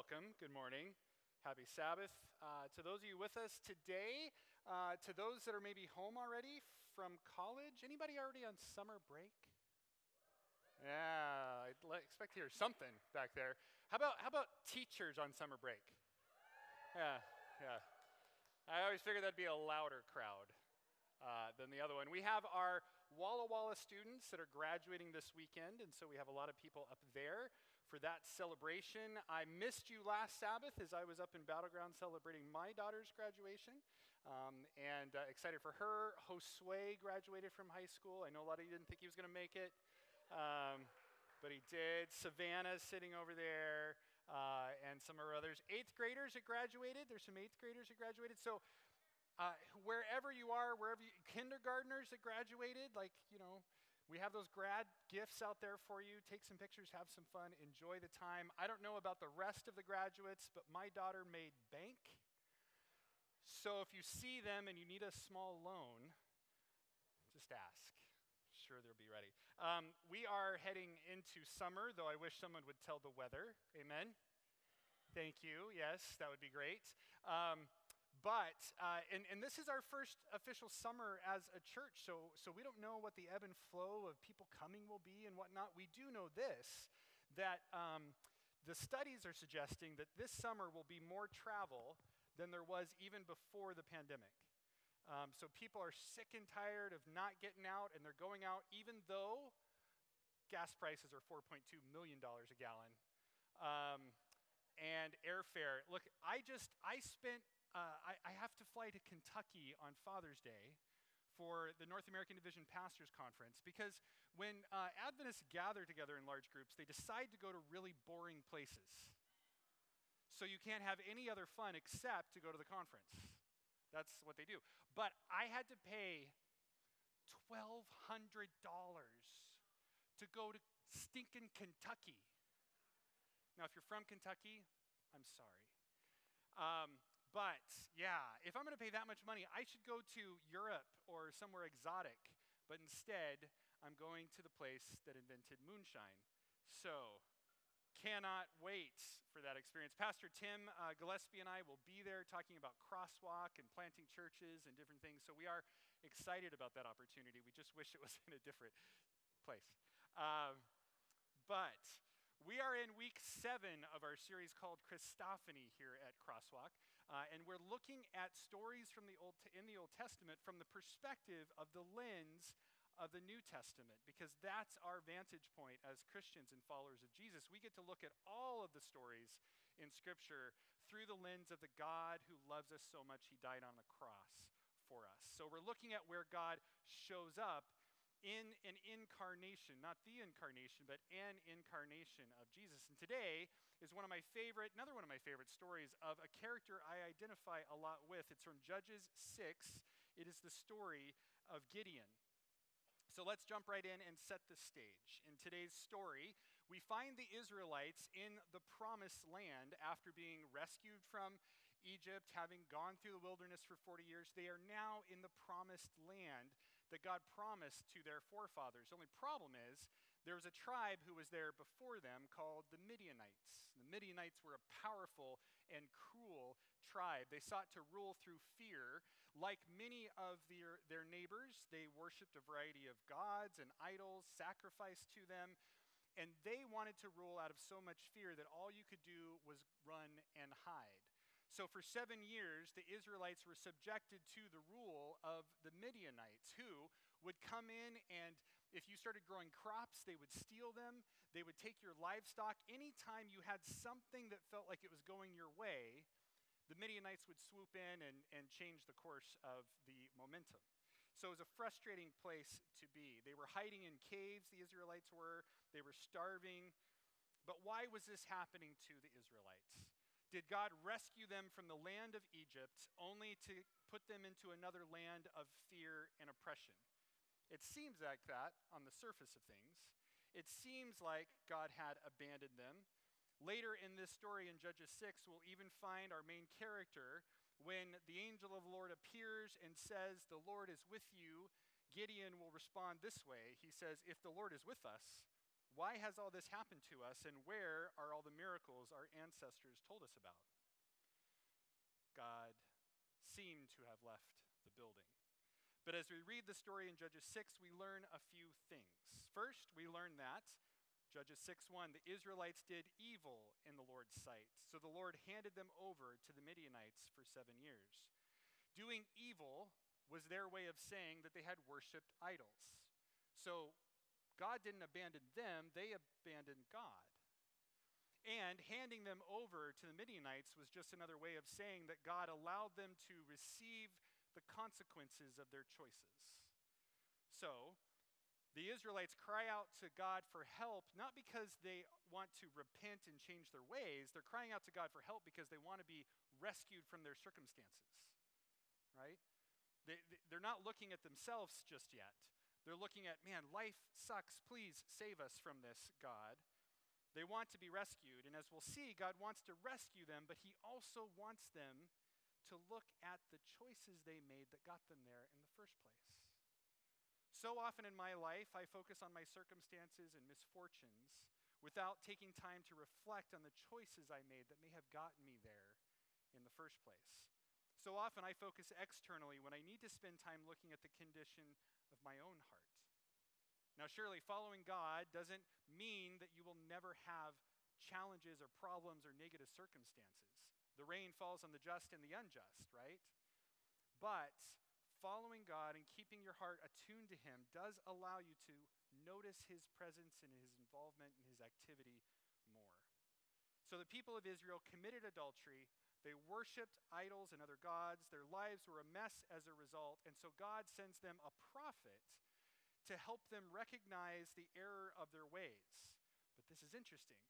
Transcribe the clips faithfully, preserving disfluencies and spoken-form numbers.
welcome. Good morning. Happy Sabbath. Uh, to those of you with us today, uh, to those that are maybe home already from college, anybody already on summer break? Yeah, I expect to hear something back there. How about how about teachers on summer break? Yeah, yeah. I always figured that'd be a louder crowd uh, than the other one. We have our Walla Walla students that are graduating this weekend, and so we have a lot of people up there for that celebration. I missed you last Sabbath as I was up in Battleground celebrating my daughter's graduation, um, and uh, excited for her. Josue graduated from high school. I know a lot of you didn't think he was going to make it. Um, but he did. Savannah's sitting over there, uh, and some of our others. Eighth graders that graduated. There's some eighth graders that graduated. So uh, wherever you are, wherever you, kindergartners that graduated, like, you know, we have those grad gifts out there for you. Take some pictures, have some fun, enjoy the time. I don't know about the rest of the graduates, but my daughter made bank. So if you see them and you need a small loan, just ask. Sure, they'll be ready. Um, we are heading into summer, though I wish someone would tell the weather. Amen? Thank you. Yes, that would be great. Um, but, uh, and, and this is our first official summer as a church, so, so we don't know what the ebb and flow of people coming will be and whatnot. We do know this, that um, the studies are suggesting that this summer will be more travel than there was even before the pandemic. Um, so people are sick and tired of not getting out, and they're going out even though gas prices are four point two million dollars a gallon. Um, and airfare. Look, I just, I spent, uh, I, I have to fly to Kentucky on Father's Day for the North American Division Pastors Conference, because when uh, Adventists gather together in large groups, they decide to go to really boring places. So you can't have any other fun except to go to the conference. That's what they do. But I had to pay twelve hundred dollars to go to stinking Kentucky. Now, if you're from Kentucky, I'm sorry. Um, but, yeah, if I'm going to pay that much money, I should go to Europe or somewhere exotic. But instead, I'm going to the place that invented moonshine. So, cannot wait for that experience. Pastor Tim uh, Gillespie and I will be there talking about Crosswalk and planting churches and different things. So we are excited about that opportunity. We just wish it was in a different place. Um, but we are in week seven of our series called Christophany here at Crosswalk. Uh, and we're looking at stories from the Old T- in the Old Testament from the perspective of the lens of the New Testament, because that's our vantage point as Christians and followers of Jesus. We get to look at all of the stories in Scripture through the lens of the God who loves us so much he died on the cross for us. So we're looking at where God shows up in an incarnation, not the incarnation, but an incarnation of Jesus. And today is one of my favorite, another one of my favorite stories of a character I identify a lot with. It's from Judges six. It is the story of Gideon. So let's jump right in and set the stage. In today's story, we find the Israelites in the promised land after being rescued from Egypt, having gone through the wilderness for forty years. They are now in the promised land that God promised to their forefathers. The only problem is there was a tribe who was there before them called the Midianites. The Midianites were a powerful and cruel tribe. They sought to rule through fear. Like many of their, their neighbors, they worshipped a variety of gods and idols sacrificed to them, and they wanted to rule out of so much fear that all you could do was run and hide. So for seven years, the Israelites were subjected to the rule of the Midianites, who would come in and if you started growing crops, they would steal them. They would take your livestock. Anytime you had something that felt like it was going your way, the Midianites would swoop in and, and change the course of the momentum. So it was a frustrating place to be. They were hiding in caves, the Israelites were. They were starving. But why was this happening to the Israelites? Did God rescue them from the land of Egypt only to put them into another land of fear and oppression? It seems like that on the surface of things. It seems like God had abandoned them. Later in this story in Judges six, we'll even find our main character when the angel of the Lord appears and says, "The Lord is with you." Gideon will respond this way. He says, "If the Lord is with us, Why has all this happened to us, and where are all the miracles our ancestors told us about? God seemed to have left the building. But as we read the story in Judges six, we learn a few things. First, we learn that, Judges six one, the Israelites did evil in the Lord's sight, so the Lord handed them over to the Midianites for seven years. Doing evil was their way of saying that they had worshipped idols. So God didn't abandon them, they abandoned God. And handing them over to the Midianites was just another way of saying that God allowed them to receive the consequences of their choices. So the Israelites cry out to God for help, not because they want to repent and change their ways. They're crying out to God for help because they want to be rescued from their circumstances, right? They, they're not looking at themselves just yet. They're looking at, man, life sucks. Please save us from this, God. They want to be rescued, and as we'll see, God wants to rescue them, but he also wants them to look at the choices they made that got them there in the first place. So often in my life, I focus on my circumstances and misfortunes without taking time to reflect on the choices I made that may have gotten me there in the first place. So often I focus externally when I need to spend time looking at the condition of my own heart. Now, surely following God doesn't mean that you will never have challenges or problems or negative circumstances. The rain falls on the just and the unjust, right? But following God and keeping your heart attuned to him does allow you to notice his presence and his involvement and his activity more. So the people of Israel committed adultery. They worshipped idols and other gods. Their lives were a mess as a result. And so God sends them a prophet to help them recognize the error of their ways. But this is interesting,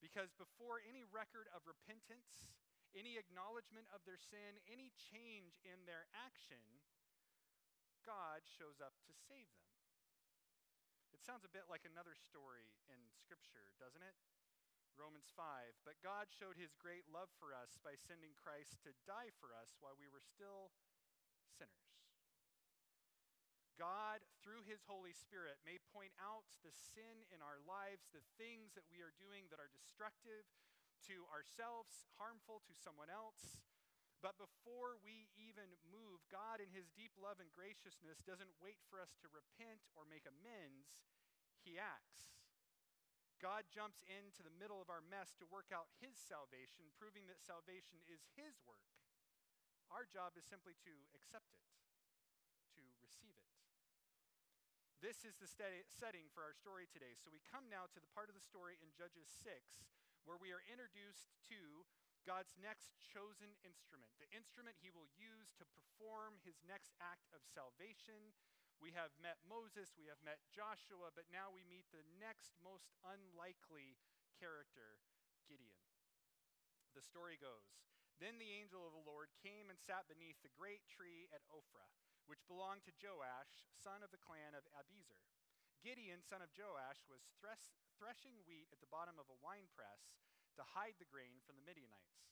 because before any record of repentance, any acknowledgement of their sin, any change in their action, God shows up to save them. It sounds a bit like another story in Scripture, doesn't it? Romans five, but God showed his great love for us by sending Christ to die for us while we were still sinners. God, through his Holy Spirit, may point out the sin in our lives, the things that we are doing that are destructive to ourselves, harmful to someone else. But before we even move, God, in his deep love and graciousness, doesn't wait for us to repent or make amends. He acts. God jumps into the middle of our mess to work out his salvation, proving that salvation is his work. Our job is simply to accept it, to receive it. This is the st- setting for our story today. So we come now to the part of the story in Judges six where we are introduced to God's next chosen instrument, the instrument he will use to perform his next act of salvation. We have met Moses, we have met Joshua, but now we meet the next most unlikely character, Gideon. The story goes, then the angel of the Lord came and sat beneath the great tree at Ophrah, which belonged to Joash, son of the clan of Abiezer. Gideon, son of Joash, was thresh, threshing wheat at the bottom of a winepress to hide the grain from the Midianites.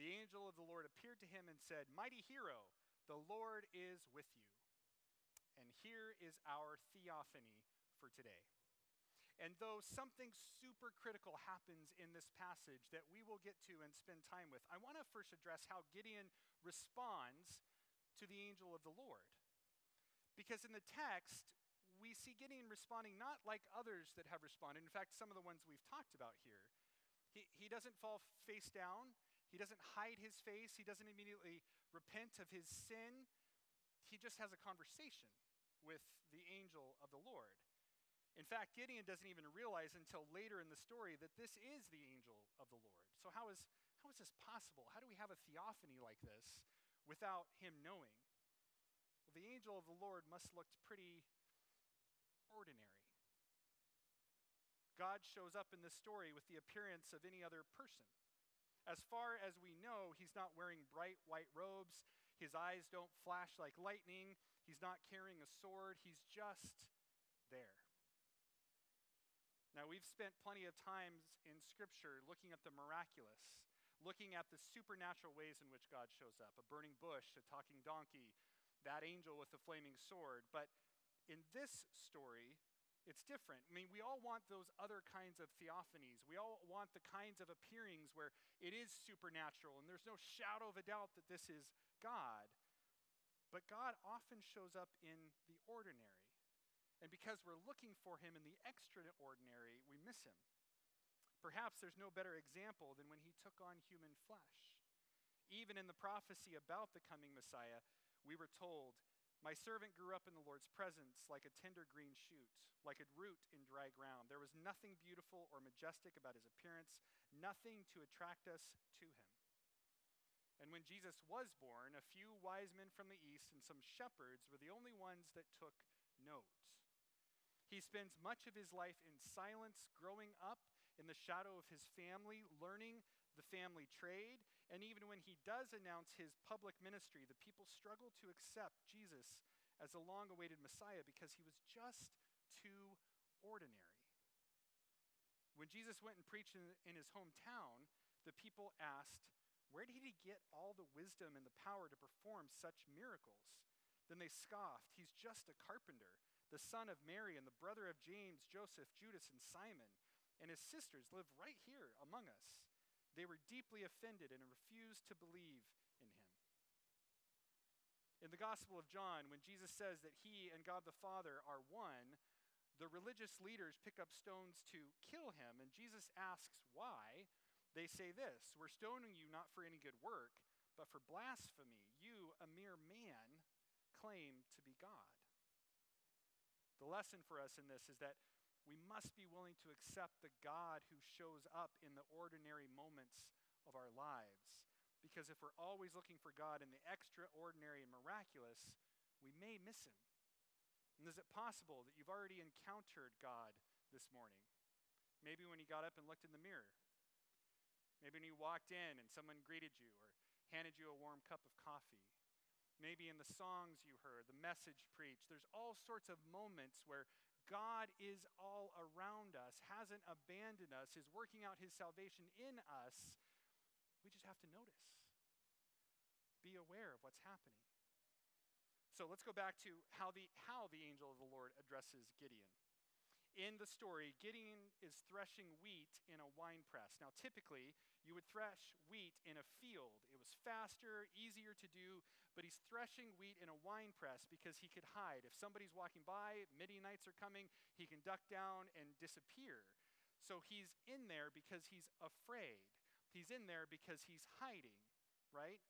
The angel of the Lord appeared to him and said, "Mighty hero, the Lord is with you." And here is our theophany for today. And though something super critical happens in this passage that we will get to and spend time with, I want to first address how Gideon responds to the angel of the Lord. Because in the text, we see Gideon responding not like others that have responded. In fact, some of the ones we've talked about here. He, he doesn't fall face down. He doesn't hide his face. He doesn't immediately repent of his sin. He just has a conversation with the angel of the Lord. In fact, Gideon doesn't even realize until later in the story that this is the angel of the Lord. So how is, how is this possible? How do we have a theophany like this without him knowing? Well, the angel of the Lord must have looked pretty ordinary. God shows up in this story with the appearance of any other person. As far as we know, he's not wearing bright white robes. His eyes don't flash like lightning. He's not carrying a sword. He's just there. Now, we've spent plenty of times in Scripture looking at the miraculous, looking at the supernatural ways in which God shows up, a burning bush, a talking donkey, that angel with the flaming sword. But in this story, It's different. I mean, we all want those other kinds of theophanies. We all want the kinds of appearings where it is supernatural and there's no shadow of a doubt that this is God. But God often shows up in the ordinary. And because we're looking for him in the extraordinary, we miss him. Perhaps there's no better example than when he took on human flesh. Even in the prophecy about the coming Messiah, we were told, "My servant grew up in the Lord's presence like a tender green shoot, like a root in dry ground. There was nothing beautiful or majestic about his appearance, nothing to attract us to him." And when Jesus was born, a few wise men from the east and some shepherds were the only ones that took note. He spends much of his life in silence, growing up in the shadow of his family, learning the family trade, and even when he does announce his public ministry, the people struggle to accept Jesus as a long-awaited Messiah because he was just too ordinary. When Jesus went and preached in, in his hometown, the people asked, "Where did he get all the wisdom and the power to perform such miracles?" Then they scoffed, "He's just a carpenter, the son of Mary and the brother of James, Joseph, Judas, and Simon, and his sisters live right here among us." They were deeply offended and refused to believe in him. In the Gospel of John, when Jesus says that he and God the Father are one, the religious leaders pick up stones to kill him, and Jesus asks why. They say this, "We're stoning you not for any good work, but for blasphemy. You, a mere man, claim to be God." The lesson for us in this is that we must be willing to accept the God who shows up in the ordinary moments of our lives. Because if we're always looking for God in the extraordinary and miraculous, we may miss him. And is it possible that you've already encountered God this morning? Maybe when you got up and looked in the mirror. Maybe when you walked in and someone greeted you or handed you a warm cup of coffee. Maybe in the songs you heard, the message preached. There's all sorts of moments where God is all around us, hasn't abandoned us, is working out his salvation in us. We just have to notice, be aware of what's happening. So let's go back to how the how the angel of the Lord addresses Gideon. In the story, Gideon is threshing wheat in a wine press. Now, typically, you would thresh wheat in a field. It was faster, easier to do, but he's threshing wheat in a wine press because he could hide. If somebody's walking by, Midianites are coming, he can duck down and disappear. So he's in there because he's afraid. He's in there because he's hiding, right?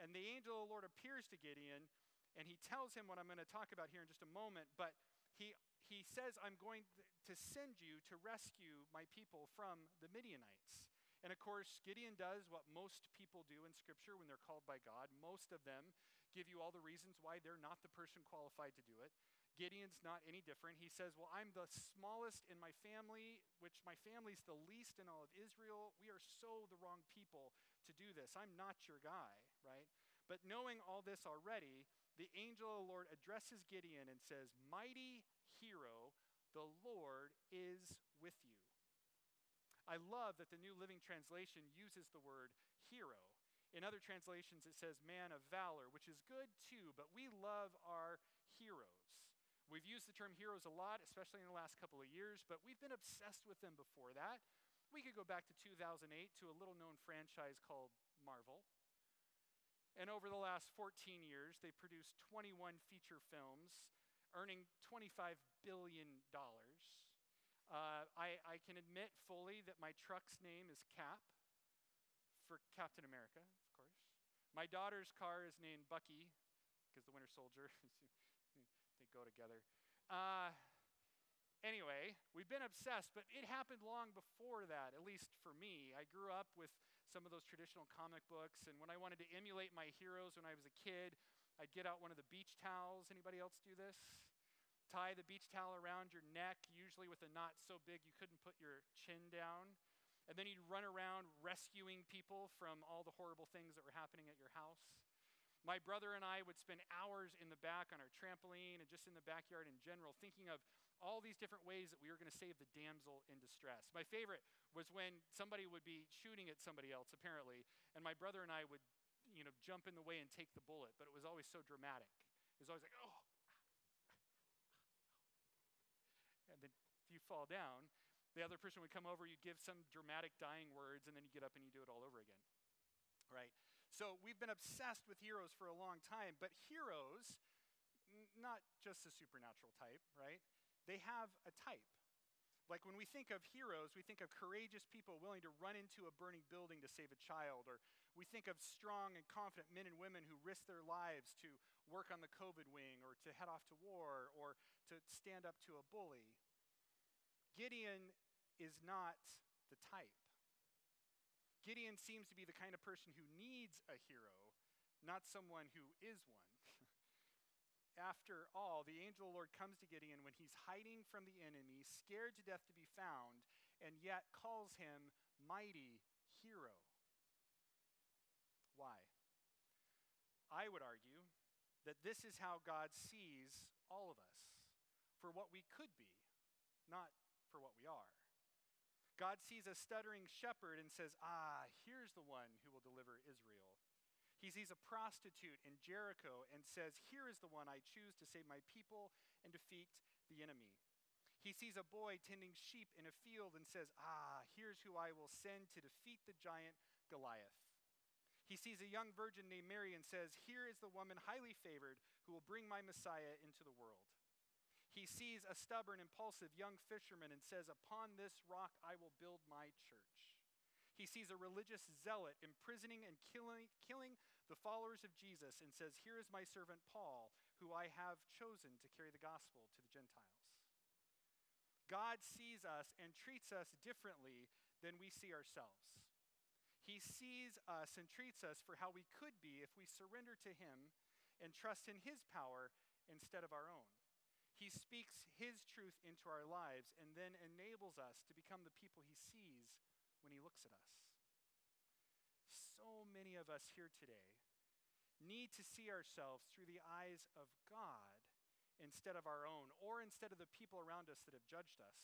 And the angel of the Lord appears to Gideon, and he tells him what I'm going to talk about here in just a moment, but he He says, "I'm going to send you to rescue my people from the Midianites." And of course, Gideon does what most people do in Scripture when they're called by God. Most of them give you all the reasons why they're not the person qualified to do it. Gideon's not any different. He says, "Well, I'm the smallest in my family, which my family's the least in all of Israel. We are so the wrong people to do this. I'm not your guy," right? But knowing all this already, the angel of the Lord addresses Gideon and says, "Mighty hero, the Lord is with you." I love that the New Living Translation uses the word hero. In other translations, it says man of valor, which is good too, but we love our heroes. We've used the term heroes a lot, especially in the last couple of years, but we've been obsessed with them before that. We could go back to two thousand eight to a little-known franchise called Marvel. And over the last fourteen years, they produced twenty-one feature films, earning twenty-five billion dollars. Uh, I, I can admit fully that my truck's name is Cap, for Captain America, of course. My daughter's car is named Bucky, because the Winter Soldier, they go together. Uh, Anyway, we've been obsessed, but it happened long before that, at least for me. I grew up with some of those traditional comic books, and when I wanted to emulate my heroes when I was a kid, I'd get out one of the beach towels. Anybody else do this? Tie the beach towel around your neck, usually with a knot so big you couldn't put your chin down. And then you'd run around rescuing people from all the horrible things that were happening at your house. My brother and I would spend hours in the back on our trampoline and just in the backyard in general, thinking of all these different ways that we were going to save the damsel in distress. My favorite was when somebody would be shooting at somebody else, apparently, and my brother and I would, you know, jump in the way and take the bullet, but it was always so dramatic. It was always like, oh. fall down, the other person would come over, you'd give some dramatic dying words, and then you get up and you do it all over again, right? So we've been obsessed with heroes for a long time, but heroes, n- not just the supernatural type, right? They have a type. Like when we think of heroes, we think of courageous people willing to run into a burning building to save a child, or we think of strong and confident men and women who risk their lives to work on the COVID wing, or to head off to war, or to stand up to a bully. Gideon is not the type. Gideon seems to be the kind of person who needs a hero, not someone who is one. After all, the angel of the Lord comes to Gideon when he's hiding from the enemy, scared to death to be found, and yet calls him mighty hero. Why? I would argue that this is how God sees all of us, for what we could be, not for what we are. God sees a stuttering shepherd and says, ah, here's the one who will deliver Israel. He sees a prostitute in Jericho and says, here is the one I choose to save my people and defeat the enemy. He sees a boy tending sheep in a field and says, ah, here's who I will send to defeat the giant Goliath. He sees a young virgin named Mary and says, here is the woman highly favored who will bring my Messiah into the world. He sees a stubborn, impulsive young fisherman and says, upon this rock I will build my church. He sees a religious zealot imprisoning and killing, killing the followers of Jesus and says, here is my servant Paul, who I have chosen to carry the gospel to the Gentiles. God sees us and treats us differently than we see ourselves. He sees us and treats us for how we could be if we surrender to him and trust in his power instead of our own. He speaks his truth into our lives and then enables us to become the people he sees when he looks at us. So many of us here today need to see ourselves through the eyes of God instead of our own, or instead of the people around us that have judged us.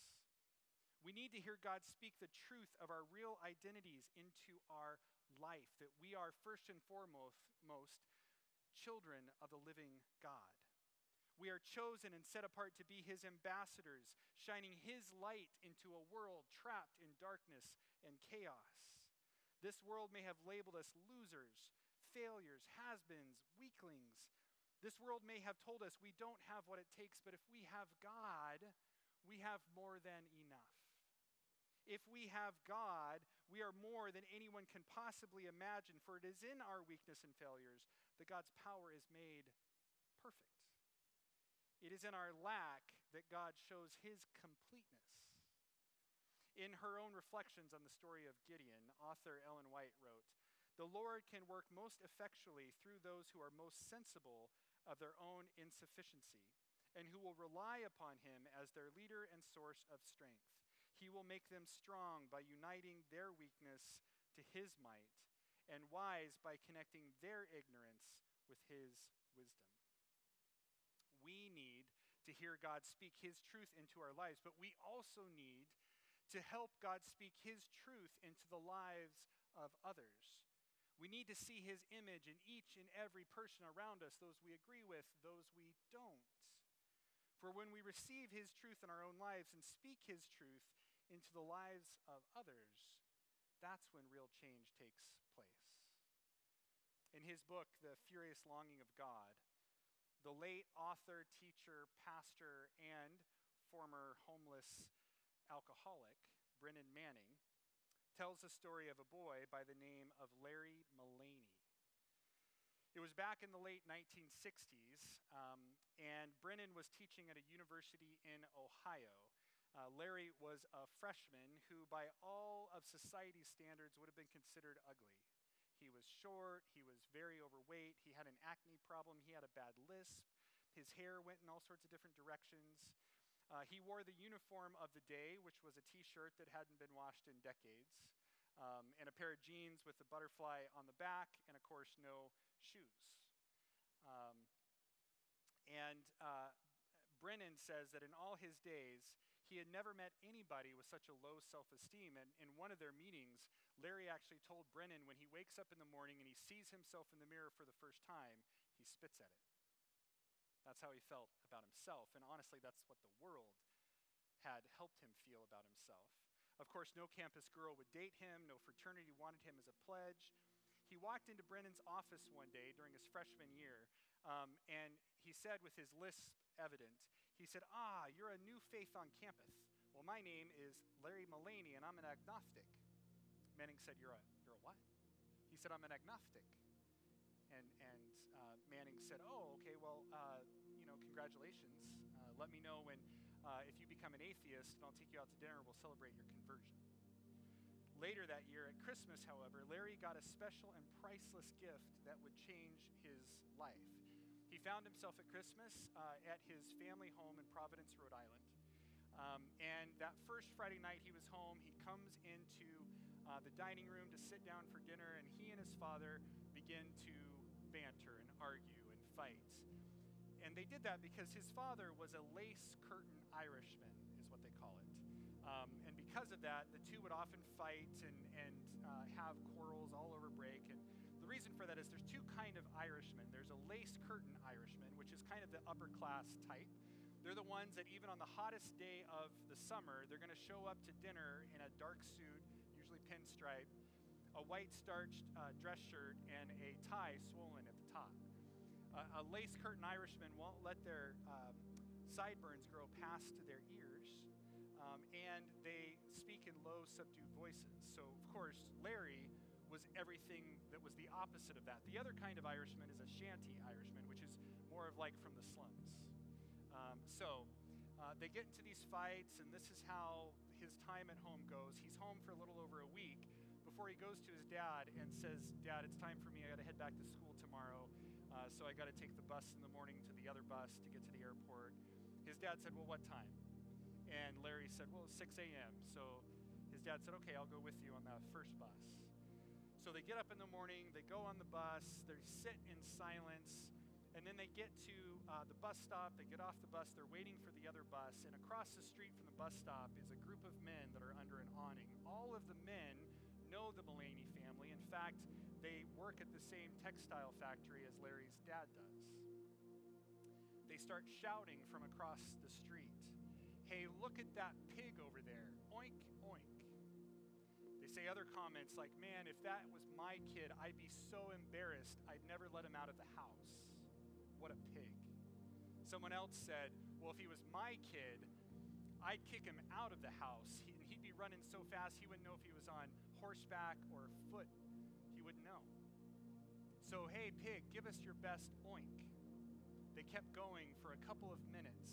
We need to hear God speak the truth of our real identities into our life, that we are first and foremost most children of the living God. We are chosen and set apart to be his ambassadors, shining his light into a world trapped in darkness and chaos. This world may have labeled us losers, failures, has-beens, weaklings. This world may have told us we don't have what it takes, but if we have God, we have more than enough. If we have God, we are more than anyone can possibly imagine, for it is in our weakness and failures that God's power is made perfect. It is in our lack that God shows his completeness. In her own reflections on the story of Gideon, author Ellen White wrote, "The Lord can work most effectually through those who are most sensible of their own insufficiency and who will rely upon him as their leader and source of strength. He will make them strong by uniting their weakness to his might and wise by connecting their ignorance with his wisdom." We need to hear God speak his truth into our lives, but we also need to help God speak his truth into the lives of others. We need to see his image in each and every person around us, those we agree with, those we don't. For when we receive his truth in our own lives and speak his truth into the lives of others, that's when real change takes place. In his book, The Furious Longing of God, the late author, teacher, pastor, and former homeless alcoholic, Brennan Manning, tells the story of a boy by the name of Larry Mullaney. It was back in the late nineteen sixties, um, and Brennan was teaching at a university in Ohio. Uh, Larry was a freshman who, by all of society's standards, would have been considered ugly. He was short, he was very overweight, he had an acne problem, he had a bad lisp, his hair went in all sorts of different directions. Uh, he wore the uniform of the day, which was a t-shirt that hadn't been washed in decades, um, and a pair of jeans with a butterfly on the back, and of course, no shoes. Um, and uh, Brennan says that in all his days, he had never met anybody with such a low self-esteem. And in one of their meetings, Larry actually told Brennan when he wakes up in the morning and he sees himself in the mirror for the first time, he spits at it. That's how he felt about himself. And honestly, that's what the world had helped him feel about himself. Of course, no campus girl would date him. No fraternity wanted him as a pledge. He walked into Brennan's office one day during his freshman year, um, and he said, with his lisp evident, he said, "Ah, you're a new faith on campus. Well, my name is Larry Mullaney, and I'm an agnostic." Manning said, "You're a you're a what?" He said, "I'm an agnostic." And and uh, Manning said, "Oh, okay. Well, uh, you know, congratulations. Uh, let me know when uh, if you become an atheist, and I'll take you out to dinner. We'll celebrate your conversion." Later that year at Christmas, however, Larry got a special and priceless gift that would change his life. He found himself at Christmas uh, at his family home in Providence, Rhode Island. Um, and that first Friday night he was home, he comes into uh, the dining room to sit down for dinner, and he and his father begin to banter and argue and fight. And they did that because his father was a lace curtain Irishman, is what they call it. Um, and because of that, the two would often fight and, and uh, have quarrels all over break. And the reason for that is there's two kind of Irishmen. There's a lace curtain Irishman, which is kind of the upper class type. They're the ones that even on the hottest day of the summer, they're going to show up to dinner in a dark suit, usually pinstripe, a white starched uh, dress shirt, and a tie swollen at the top. Uh, a lace curtain Irishman won't let their um, sideburns grow past their ears, um, and they speak in low, subdued voices. So, of course, Larry was everything that was the opposite of that. The other kind of Irishman is a shanty Irishman, which is more of like from the slums. Um, so uh, they get into these fights, and this is how his time at home goes. He's home for a little over a week before he goes to his dad and says, "Dad, it's time for me. I got to head back to school tomorrow, uh, so I got to take the bus in the morning to the other bus to get to the airport." His dad said, "Well, what time?" And Larry said, "Well, it's six a.m. So his dad said, "Okay, I'll go with you on that first bus." So they get up in the morning, they go on the bus, they sit in silence, and then they get to uh, the bus stop, they get off the bus, they're waiting for the other bus, and across the street from the bus stop is a group of men that are under an awning. All of the men know the Mullaney family. In fact, they work at the same textile factory as Larry's dad does. They start shouting from across the street, "Hey, look at that pig over there. Oink, oink." They say other comments like, "Man, if that was my kid, I'd be so embarrassed. I'd never let him out of the house. What a pig." Someone else said, "Well, if he was my kid, I'd kick him out of the house. He, he'd be running so fast, he wouldn't know if he was on horseback or foot. He wouldn't know. So, hey, pig, give us your best oink." They kept going for a couple of minutes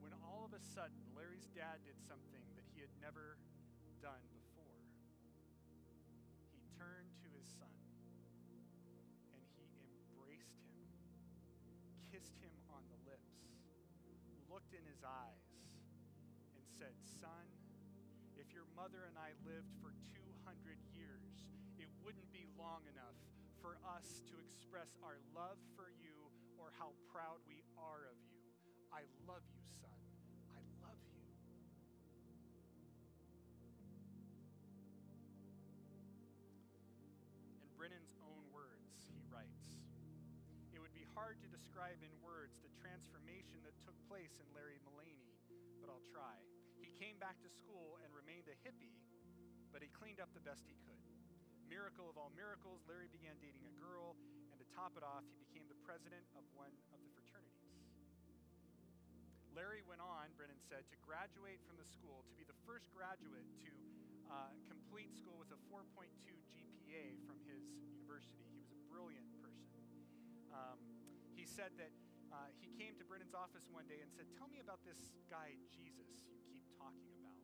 when all of a sudden, Larry's dad did something that he had never done before. He turned to his son and he embraced him, kissed him on the lips, looked in his eyes, and said, "Son, if your mother and I lived for two hundred years, it wouldn't be long enough for us to express our love for you or how proud we are of you. I love you, son. I love you." In Brennan's own words, he writes, "It would be hard to describe in words the transformation that took place in Larry Mullaney, but I'll try. He came back to school and remained a hippie, but he cleaned up the best he could. Miracle of all miracles, Larry began dating a girl, and to top it off, he became the president of one of the fraternities. Larry went on," Brennan said, "to graduate from the school, to be the first graduate to uh, complete school with a four point two G P A from his university. He was a brilliant person." Um, he said that Uh, he came to Brennan's office one day and said, "Tell me about this guy, Jesus, you keep talking about."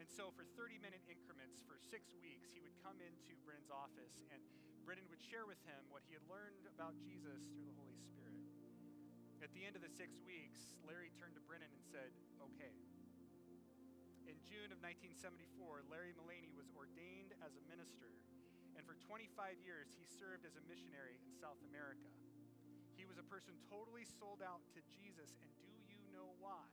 And so for thirty-minute increments for six weeks, he would come into Brennan's office, and Brennan would share with him what he had learned about Jesus through the Holy Spirit. At the end of the six weeks, Larry turned to Brennan and said, "Okay." In June of nineteen seventy-four, Larry Mullaney was ordained as a minister, and for twenty-five years, he served as a missionary in South America. He was a person totally sold out to Jesus, and do you know why?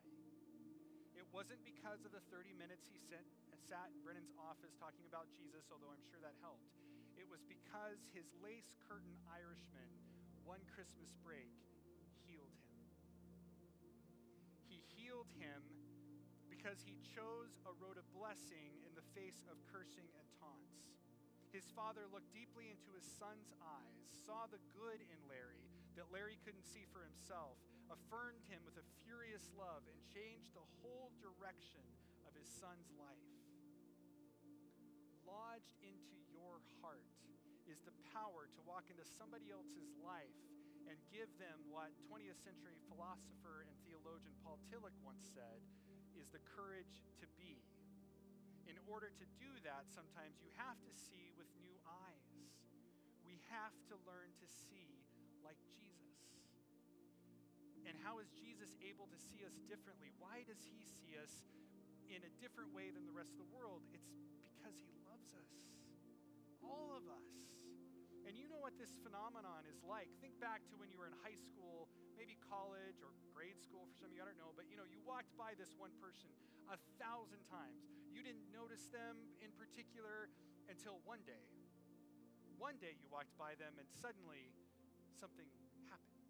It wasn't because of the thirty minutes he sat, sat in Brennan's office talking about Jesus, although I'm sure that helped. It was because his lace curtain Irishman, one Christmas break, healed him. He healed him because he chose a road of blessing in the face of cursing and taunts. His father looked deeply into his son's eyes, saw the good in Larry that Larry couldn't see for himself, affirmed him with a furious love, and changed the whole direction of his son's life. Lodged into your heart is the power to walk into somebody else's life and give them what twentieth century philosopher and theologian Paul Tillich once said is the courage to be. In order to do that, sometimes you have to see with new eyes. We have to learn to see like Jesus. And how is Jesus able to see us differently? Why does he see us in a different way than the rest of the world? It's because he loves us, all of us. And you know what this phenomenon is like. Think back to when you were in high school, maybe college or grade school for some of you, I don't know, but you know, you walked by this one person a thousand times. You didn't notice them in particular until one day. One day you walked by them and suddenly something happened.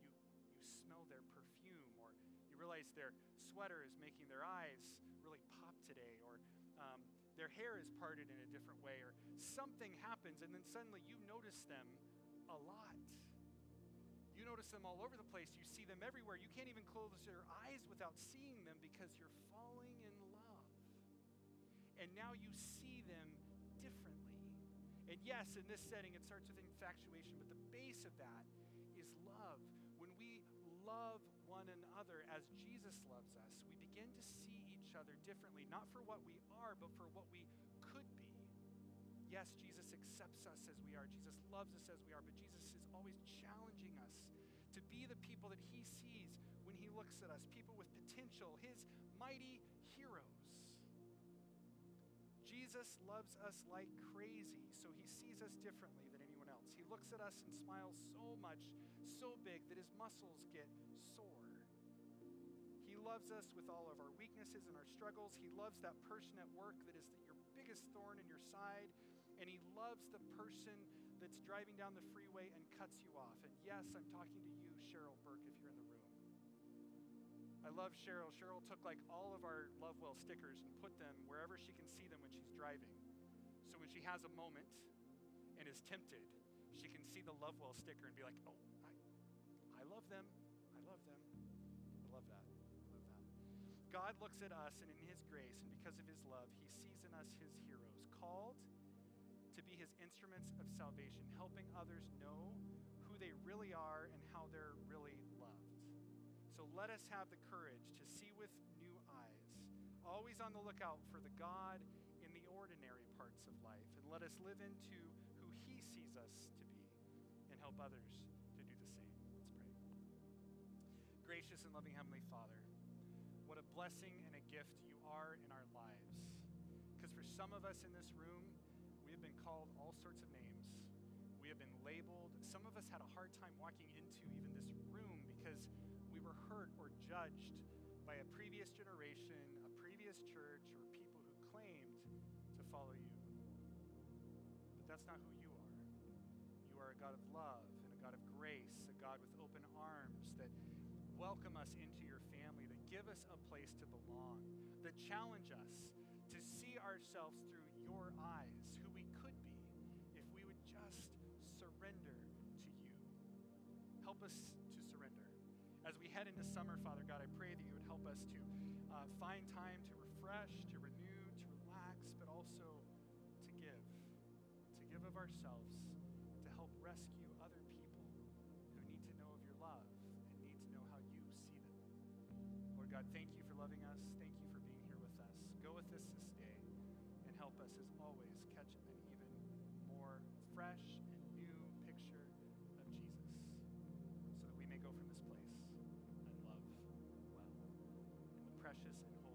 You you smell their perfume, or you realize their sweater is making their eyes really pop today, or Um, their hair is parted in a different way, or something happens, and then suddenly you notice them a lot. You notice them all over the place. You see them everywhere. You can't even close your eyes without seeing them because you're falling in love. And now you see them differently. And yes, in this setting, it starts with infatuation, but the base of that is love. When we love one another as Jesus loves us, we begin to see each other differently, not for what we are, but for what we could be. Yes, Jesus accepts us as we are. Jesus loves us as we are, but Jesus is always challenging us to be the people that he sees when he looks at us, people with potential, his mighty heroes. Jesus loves us like crazy, so he sees us differently than anyone else. He looks at us and smiles so much, so big, that his muscles get sore. He loves us with all of our weaknesses and our struggles. He loves that person at work that is the, your biggest thorn in your side, and he loves the person that's driving down the freeway and cuts you off. And yes, I'm talking to you, Cheryl Burke, if you're in the room. I love Cheryl. Cheryl took like all of our Lovewell stickers and put them wherever she can see them when she's driving. So when she has a moment and is tempted, she can see the Lovewell sticker and be like, oh, I, I love them. I love them. I love that. I love that. God looks at us, and in his grace and because of his love, he sees in us his heroes, called to be his instruments of salvation, helping others know who they really are and how they're really loved. So let us have the courage to see with new eyes, always on the lookout for the God in the ordinary parts of life, and let us live into who he sees us to be and help others to do the same. Let's pray. Gracious and loving Heavenly Father, what a blessing and a gift you are in our lives. Because for some of us in this room, we have been called all sorts of names. We have been labeled. Some of us had a hard time walking into even this room because we were hurt or judged by a previous generation, a previous church, or people who claimed to follow you. But that's not who you are. You are a God of love and a God of grace, a God with open arms that welcome us into your family, that give us a place to belong, that challenge us to see ourselves through your eyes, who we could be if we would just surrender to you. Help us to surrender. As we head into summer, Father God, I pray that you would help us to uh, find time to refresh, to renew, to relax, but also to give, to give of ourselves, to help rescue other people who need to know of your love and need to know how you see them. Lord God, thank you for loving us. Thank you for being here with us. Go with us this day and help us, as always, catch an even more fresh and new picture of Jesus, so that we may go from this place and love well in the precious and holy